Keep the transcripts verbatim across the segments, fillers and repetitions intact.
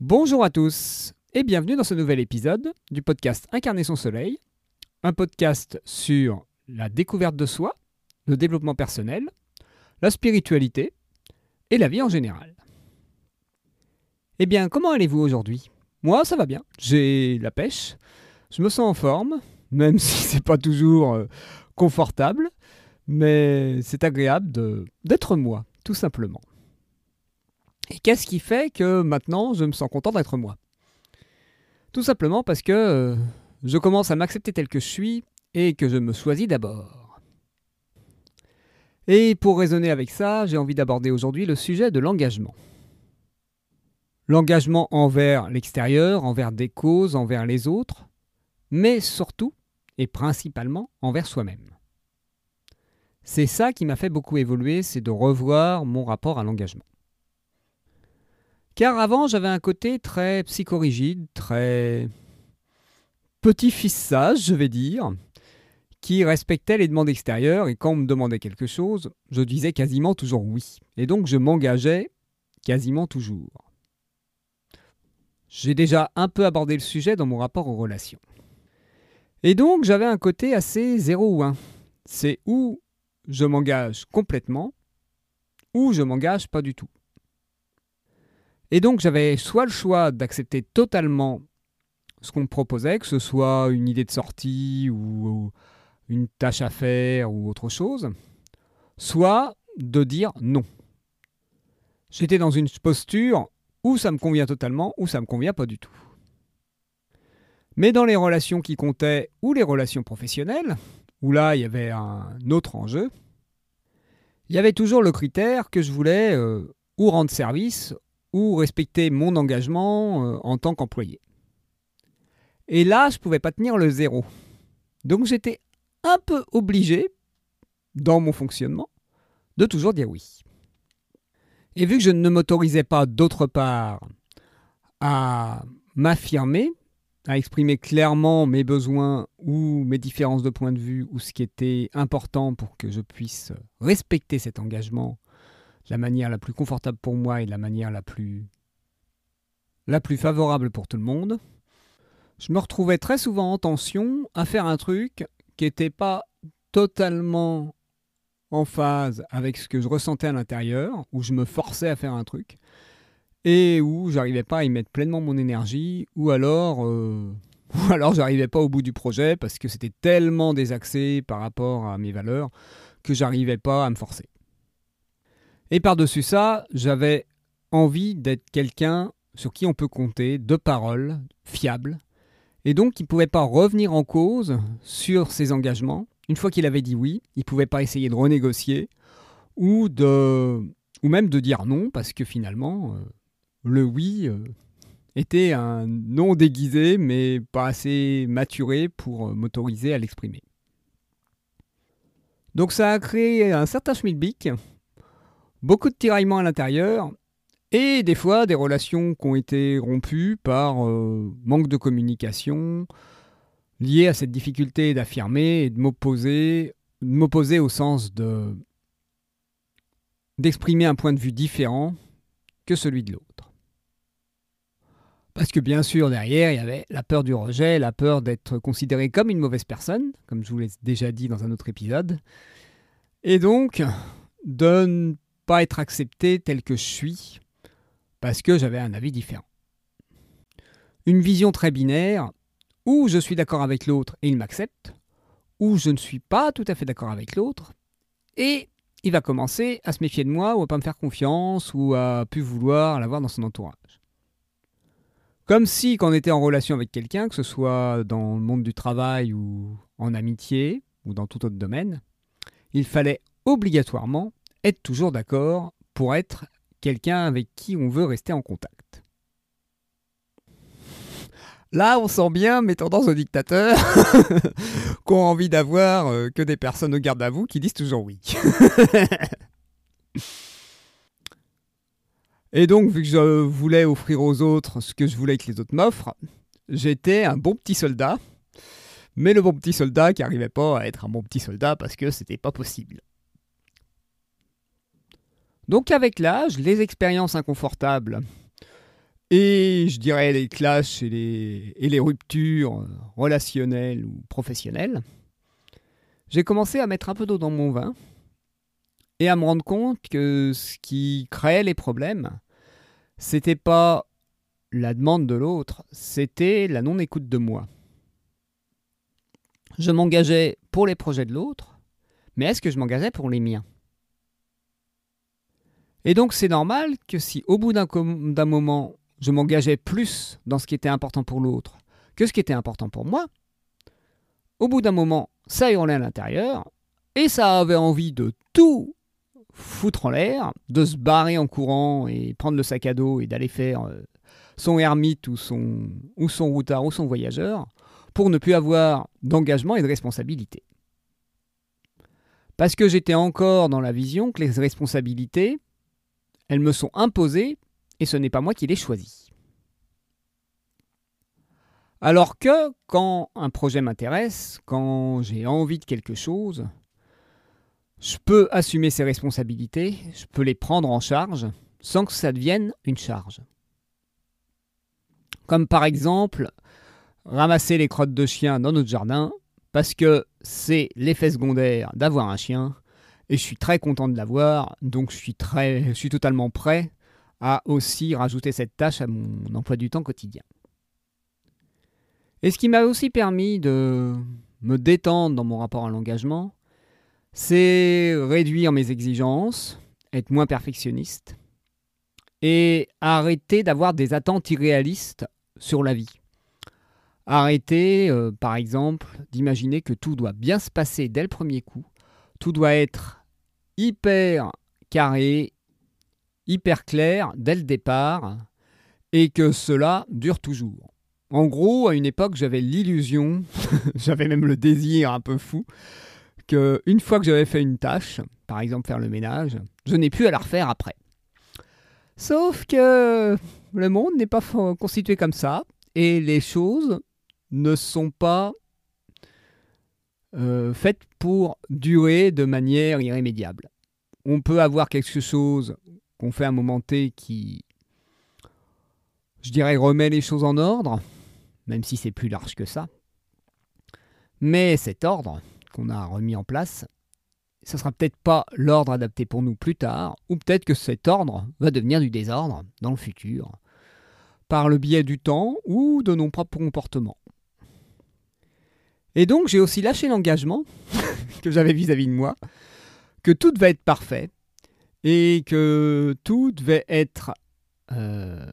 Bonjour à tous et bienvenue dans ce nouvel épisode du podcast Incarner son Soleil, un podcast sur la découverte de soi, le développement personnel, la spiritualité et la vie en général. Eh bien, comment allez-vous aujourd'hui? Moi, ça va bien, j'ai la pêche, je me sens en forme, même si c'est pas toujours confortable, mais c'est agréable de, d'être moi, tout simplement. Et qu'est-ce qui fait que maintenant, je me sens content d'être moi? Tout simplement parce que euh, je commence à m'accepter tel que je suis et que je me choisis d'abord. Et pour raisonner avec ça, j'ai envie d'aborder aujourd'hui le sujet de l'engagement. L'engagement envers l'extérieur, envers des causes, envers les autres, mais surtout et principalement envers soi-même. C'est ça qui m'a fait beaucoup évoluer, c'est de revoir mon rapport à l'engagement. Car avant, j'avais un côté très psychorigide, très petit-fils sage, je vais dire, qui respectait les demandes extérieures. Et quand on me demandait quelque chose, je disais quasiment toujours oui. Et donc, je m'engageais quasiment toujours. J'ai déjà un peu abordé le sujet dans mon rapport aux relations. Et donc, j'avais un côté assez zéro ou un. C'est où je m'engage complètement, ou je m'engage pas du tout. Et donc, j'avais soit le choix d'accepter totalement ce qu'on me proposait, que ce soit une idée de sortie ou une tâche à faire ou autre chose, soit de dire non. J'étais dans une posture où ça me convient totalement, où ça me convient pas du tout. Mais dans les relations qui comptaient ou les relations professionnelles, où là, il y avait un autre enjeu, il y avait toujours le critère que je voulais euh, ou rendre service ou respecter mon engagement euh, en tant qu'employé. Et là, je ne pouvais pas tenir le zéro. Donc j'étais un peu obligé, dans mon fonctionnement, de toujours dire oui. Et vu que je ne m'autorisais pas, d'autre part, à m'affirmer, à exprimer clairement mes besoins ou mes différences de point de vue, ou ce qui était important pour que je puisse respecter cet engagement, de la manière la plus confortable pour moi et de la manière la plus, la plus favorable pour tout le monde, je me retrouvais très souvent en tension à faire un truc qui n'était pas totalement en phase avec ce que je ressentais à l'intérieur, où je me forçais à faire un truc, et où je n'arrivais pas à y mettre pleinement mon énergie, ou alors, euh, ou alors je n'arrivais pas au bout du projet parce que c'était tellement désaxé par rapport à mes valeurs que je n'arrivais pas à me forcer. Et par-dessus ça, j'avais envie d'être quelqu'un sur qui on peut compter, de parole, fiable, et donc qui ne pouvait pas revenir en cause sur ses engagements. Une fois qu'il avait dit oui, il ne pouvait pas essayer de renégocier ou, de, ou même de dire non, parce que finalement, euh, le oui euh, était un non déguisé, mais pas assez maturé pour euh, m'autoriser à l'exprimer. Donc ça a créé un certain schmilblick, beaucoup de tiraillements à l'intérieur et des fois des relations qui ont été rompues par euh, manque de communication lié à cette difficulté d'affirmer et de m'opposer, de m'opposer au sens de, d'exprimer un point de vue différent que celui de l'autre. Parce que bien sûr, derrière, il y avait la peur du rejet, la peur d'être considéré comme une mauvaise personne, comme je vous l'ai déjà dit dans un autre épisode, et donc de ne pas être accepté tel que je suis, parce que j'avais un avis différent. Une vision très binaire, où je suis d'accord avec l'autre et il m'accepte, où je ne suis pas tout à fait d'accord avec l'autre, et il va commencer à se méfier de moi, ou à pas me faire confiance, ou à plus vouloir l'avoir dans son entourage. Comme si, quand on était en relation avec quelqu'un, que ce soit dans le monde du travail, ou en amitié, ou dans tout autre domaine, il fallait obligatoirement être toujours d'accord pour être quelqu'un avec qui on veut rester en contact. Là, on sent bien mes tendances aux dictateurs qui ont envie d'avoir euh, que des personnes au garde à vous qui disent toujours oui. Et donc, vu que je voulais offrir aux autres ce que je voulais que les autres m'offrent, j'étais un bon petit soldat, mais le bon petit soldat qui n'arrivait pas à être un bon petit soldat parce que c'était pas possible. Donc avec l'âge, les expériences inconfortables Et je dirais les clashs et les, et les ruptures relationnelles ou professionnelles, j'ai commencé à mettre un peu d'eau dans mon vin et à me rendre compte que ce qui créait les problèmes, c'était pas la demande de l'autre, c'était la non-écoute de moi. Je m'engageais pour les projets de l'autre, mais est-ce que je m'engageais pour les miens ? Et donc c'est normal que si au bout d'un com- d'un moment, je m'engageais plus dans ce qui était important pour l'autre que ce qui était important pour moi, au bout d'un moment, ça hurlait à l'intérieur et ça avait envie de tout foutre en l'air, de se barrer en courant et prendre le sac à dos et d'aller faire son ermite ou son, ou son routard ou son voyageur pour ne plus avoir d'engagement et de responsabilité. Parce que j'étais encore dans la vision que les responsabilités, elles me sont imposées et ce n'est pas moi qui l'ai choisi. Alors que, quand un projet m'intéresse, quand j'ai envie de quelque chose, je peux assumer ses responsabilités, je peux les prendre en charge, sans que ça devienne une charge. Comme par exemple, ramasser les crottes de chiens dans notre jardin, parce que c'est l'effet secondaire d'avoir un chien, et je suis très content de l'avoir, donc je suis, très, je suis totalement prêt à aussi rajouter cette tâche à mon emploi du temps quotidien. Et ce qui m'a aussi permis de me détendre dans mon rapport à l'engagement, c'est réduire mes exigences, être moins perfectionniste et arrêter d'avoir des attentes irréalistes sur la vie. Arrêter, euh, par exemple, d'imaginer que tout doit bien se passer dès le premier coup, tout doit être hyper carré, hyper clair dès le départ et que cela dure toujours. En gros, à une époque, j'avais l'illusion, j'avais même le désir un peu fou, qu'une fois que j'avais fait une tâche, par exemple faire le ménage, je n'ai plus à la refaire après. Sauf que le monde n'est pas constitué comme ça et les choses ne sont pas euh, faites pour durer de manière irrémédiable. On peut avoir quelque chose qu'on fait à un moment T qui, je dirais, remet les choses en ordre, même si c'est plus large que ça. Mais cet ordre qu'on a remis en place, ce ne sera peut-être pas l'ordre adapté pour nous plus tard, ou peut-être que cet ordre va devenir du désordre dans le futur, par le biais du temps ou de nos propres comportements. Et donc j'ai aussi lâché l'engagement que j'avais vis-à-vis de moi, que tout devait être parfait, et que tout devait être euh,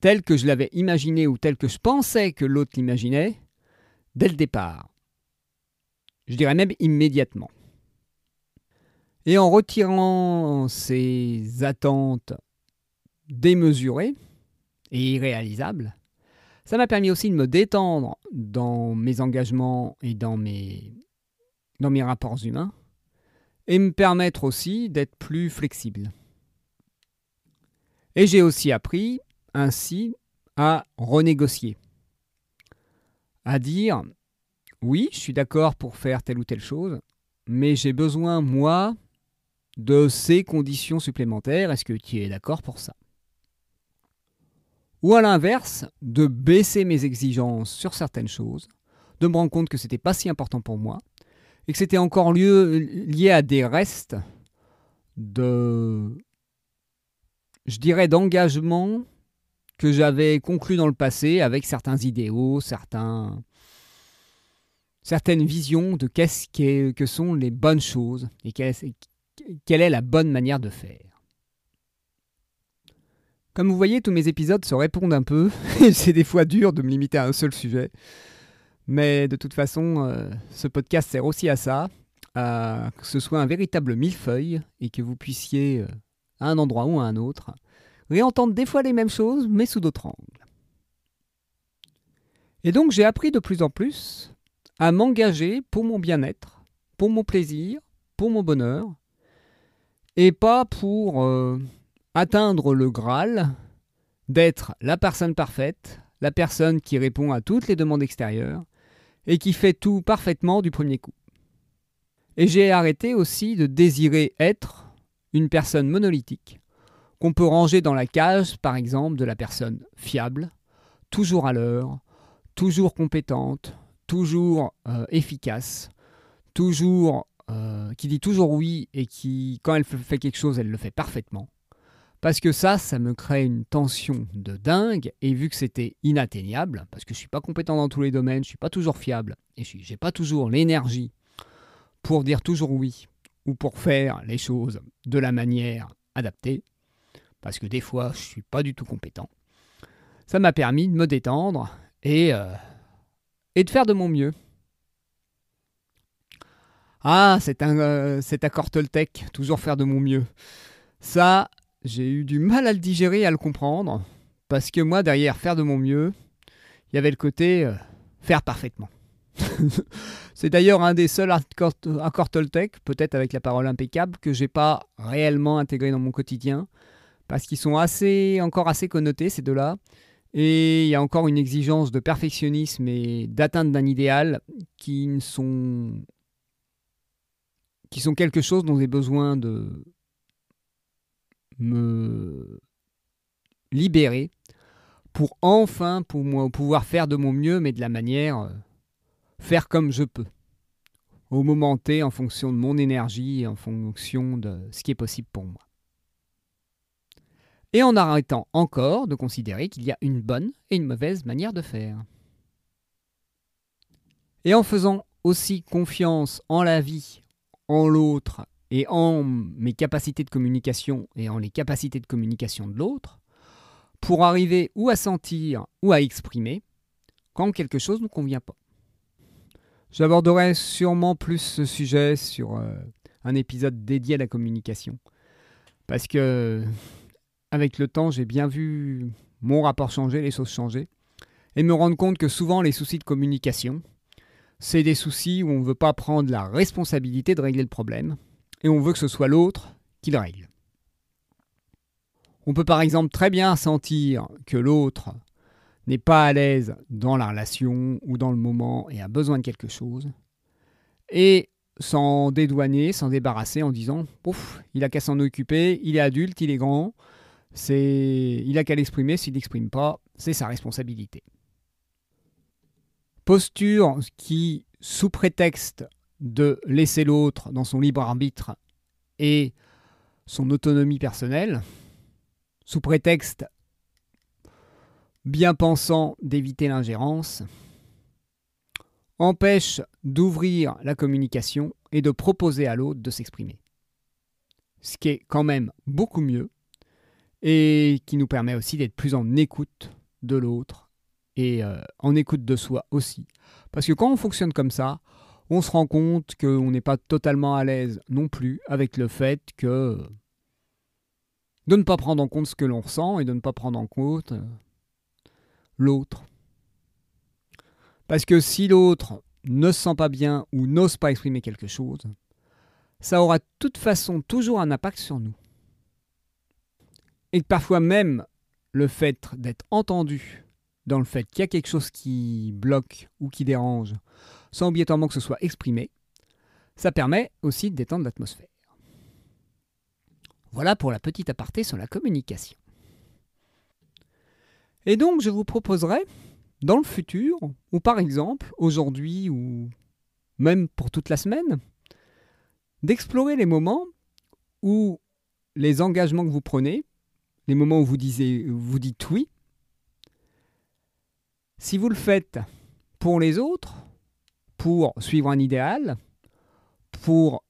tel que je l'avais imaginé ou tel que je pensais que l'autre l'imaginait dès le départ. Je dirais même immédiatement. Et en retirant ces attentes démesurées et irréalisables, ça m'a permis aussi de me détendre dans mes engagements et dans mes, dans mes rapports humains, et me permettre aussi d'être plus flexible. Et j'ai aussi appris, ainsi, à renégocier. À dire, oui, je suis d'accord pour faire telle ou telle chose, mais j'ai besoin, moi, de ces conditions supplémentaires. Est-ce que tu es d'accord pour ça ? Ou à l'inverse, de baisser mes exigences sur certaines choses, de me rendre compte que ce n'était pas si important pour moi, et que c'était encore lieu, lié à des restes de, je dirais, d'engagement que j'avais conclu dans le passé avec certains idéaux, certains, certaines visions de qu'est-ce qu'est, que sont les bonnes choses et quelle, quelle est la bonne manière de faire. Comme vous voyez, tous mes épisodes se répondent un peu, et c'est des fois dur de me limiter à un seul sujet. Mais de toute façon, euh, ce podcast sert aussi à ça, à que ce soit un véritable millefeuille et que vous puissiez, euh, à un endroit ou à un autre, réentendre des fois les mêmes choses, mais sous d'autres angles. Et donc j'ai appris de plus en plus à m'engager pour mon bien-être, pour mon plaisir, pour mon bonheur, et pas pour euh, atteindre le Graal d'être la personne parfaite, la personne qui répond à toutes les demandes extérieures, et qui fait tout parfaitement du premier coup. Et j'ai arrêté aussi de désirer être une personne monolithique, qu'on peut ranger dans la case, par exemple, de la personne fiable, toujours à l'heure, toujours compétente, toujours euh, efficace, toujours, euh, qui dit toujours oui et qui, quand elle fait quelque chose, elle le fait parfaitement. Parce que ça, ça me crée une tension de dingue, et vu que c'était inatteignable, parce que je ne suis pas compétent dans tous les domaines, je ne suis pas toujours fiable, et je n'ai pas toujours l'énergie pour dire toujours oui, ou pour faire les choses de la manière adaptée, parce que des fois, je ne suis pas du tout compétent, ça m'a permis de me détendre et, euh, et de faire de mon mieux. Ah, c'est un, euh, cet accord Toltec, toujours faire de mon mieux. Ça... j'ai eu du mal à le digérer, à le comprendre, parce que moi, derrière faire de mon mieux, il y avait le côté euh, faire parfaitement. C'est d'ailleurs un des seuls accords, accords Toltec, peut-être avec la parole impeccable, que je n'ai pas réellement intégré dans mon quotidien, parce qu'ils sont assez, encore assez connotés, ces deux-là, et il y a encore une exigence de perfectionnisme et d'atteinte d'un idéal qui sont, qui sont quelque chose dont j'ai besoin de... me libérer pour enfin pour moi pouvoir faire de mon mieux, mais de la manière euh, faire comme je peux au moment T, en fonction de mon énergie, en fonction de ce qui est possible pour moi, et en arrêtant encore de considérer qu'il y a une bonne et une mauvaise manière de faire, et en faisant aussi confiance en la vie, en l'autre et en mes capacités de communication et en les capacités de communication de l'autre, pour arriver ou à sentir ou à exprimer quand quelque chose ne convient pas. J'aborderai sûrement plus ce sujet sur euh, un épisode dédié à la communication, parce que avec le temps, j'ai bien vu mon rapport changer, les choses changer, et me rendre compte que souvent les soucis de communication, c'est des soucis où on ne veut pas prendre la responsabilité de régler le problème, et on veut que ce soit l'autre qui le règle. On peut par exemple très bien sentir que l'autre n'est pas à l'aise dans la relation ou dans le moment et a besoin de quelque chose, et s'en dédouaner, s'en débarrasser en disant « Pouf, il n'a qu'à s'en occuper, il est adulte, il est grand, c'est... il n'a qu'à l'exprimer, s'il n'exprime pas, c'est sa responsabilité. » Posture qui, sous prétexte de laisser l'autre dans son libre arbitre et son autonomie personnelle, sous prétexte bien pensant d'éviter l'ingérence, empêche d'ouvrir la communication et de proposer à l'autre de s'exprimer. Ce qui est quand même beaucoup mieux et qui nous permet aussi d'être plus en écoute de l'autre et euh, en écoute de soi aussi. Parce que quand on fonctionne comme ça, on se rend compte qu'on n'est pas totalement à l'aise non plus avec le fait que de ne pas prendre en compte ce que l'on ressent et de ne pas prendre en compte l'autre. Parce que si l'autre ne se sent pas bien ou n'ose pas exprimer quelque chose, ça aura de toute façon toujours un impact sur nous. Et parfois même le fait d'être entendu dans le fait qu'il y a quelque chose qui bloque ou qui dérange, sans obligatoirement que ce soit exprimé, ça permet aussi de détendre l'atmosphère. Voilà pour la petite aparté sur la communication. Et donc, je vous proposerai, dans le futur, ou par exemple, aujourd'hui, ou même pour toute la semaine, d'explorer les moments où les engagements que vous prenez, les moments où vous, disiez, vous dites oui, si vous le faites pour les autres, pour suivre un idéal, pour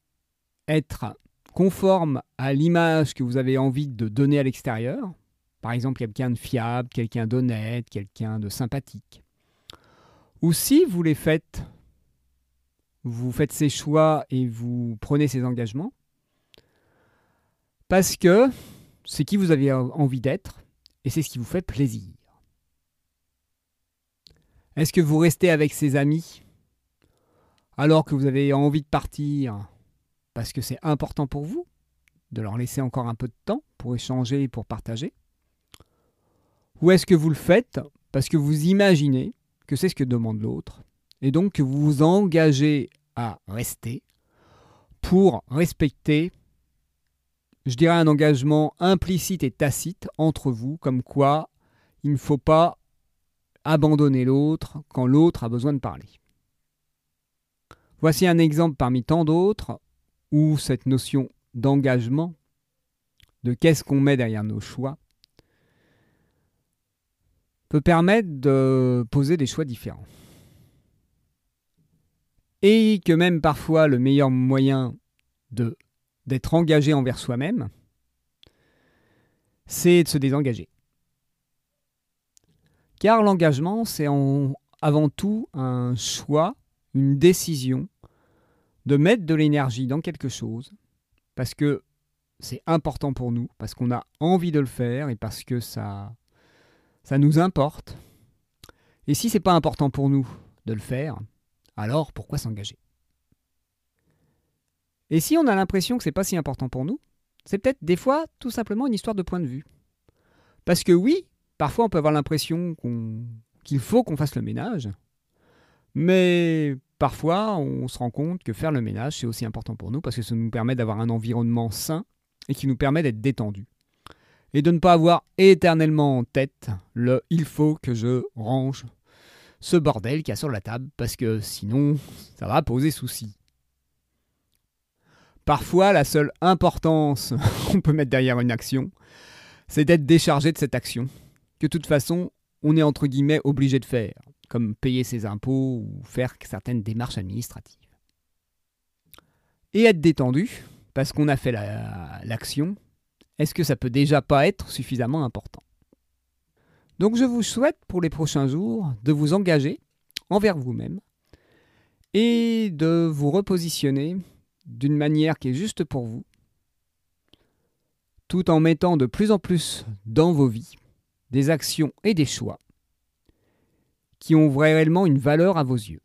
être conforme à l'image que vous avez envie de donner à l'extérieur, par exemple quelqu'un de fiable, quelqu'un d'honnête, quelqu'un de sympathique. Ou si vous les faites, vous faites ces choix et vous prenez ces engagements, parce que c'est qui vous avez envie d'être et c'est ce qui vous fait plaisir. Est-ce que vous restez avec ces amis alors que vous avez envie de partir parce que c'est important pour vous, de leur laisser encore un peu de temps pour échanger et pour partager? Ou est-ce que vous le faites parce que vous imaginez que c'est ce que demande l'autre et donc que vous vous engagez à rester pour respecter je dirais un engagement implicite et tacite entre vous, comme quoi il ne faut pas abandonner l'autre quand l'autre a besoin de parler. Voici un exemple parmi tant d'autres où cette notion d'engagement, de qu'est-ce qu'on met derrière nos choix, peut permettre de poser des choix différents. Et que même parfois le meilleur moyen de d'être engagé envers soi-même, c'est de se désengager. Car l'engagement, c'est avant tout un choix, une décision de mettre de l'énergie dans quelque chose parce que c'est important pour nous, parce qu'on a envie de le faire et parce que ça, ça nous importe. Et si ce n'est pas important pour nous de le faire, alors pourquoi s'engager ? Et si on a l'impression que ce n'est pas si important pour nous, c'est peut-être des fois tout simplement une histoire de point de vue. Parce que oui, parfois on peut avoir l'impression qu'on, qu'il faut qu'on fasse le ménage, mais parfois on se rend compte que faire le ménage c'est aussi important pour nous parce que ça nous permet d'avoir un environnement sain et qui nous permet d'être détendu. Et de ne pas avoir éternellement en tête le « il faut que je range ce bordel qu'il y a sur la table parce que sinon ça va poser souci ». Parfois, la seule importance qu'on peut mettre derrière une action, c'est d'être déchargé de cette action, que de toute façon, on est entre guillemets obligé de faire, comme payer ses impôts ou faire certaines démarches administratives. Et être détendu, parce qu'on a fait la, l'action, est-ce que ça peut déjà pas être suffisamment important ? Donc je vous souhaite pour les prochains jours de vous engager envers vous-même et de vous repositionner d'une manière qui est juste pour vous, tout en mettant de plus en plus dans vos vies des actions et des choix qui ont réellement une valeur à vos yeux.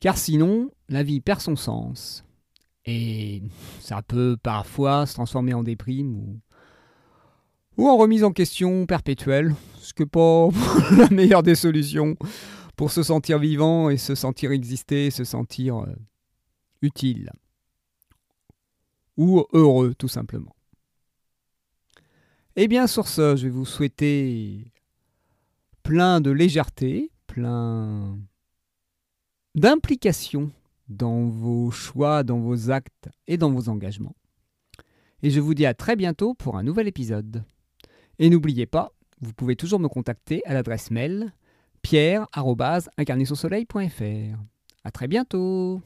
Car sinon, la vie perd son sens et ça peut parfois se transformer en déprime ou, ou en remise en question perpétuelle, ce qui n'est pas la meilleure des solutions pour se sentir vivant et se sentir exister, se sentir... Euh, utile ou heureux tout simplement. Et bien sur ce, je vais vous souhaiter plein de légèreté, plein d'implication dans vos choix, dans vos actes et dans vos engagements. Et je vous dis à très bientôt pour un nouvel épisode. Et n'oubliez pas, vous pouvez toujours me contacter à l'adresse mail pierre arobase incarner son soleil point fr. À très bientôt.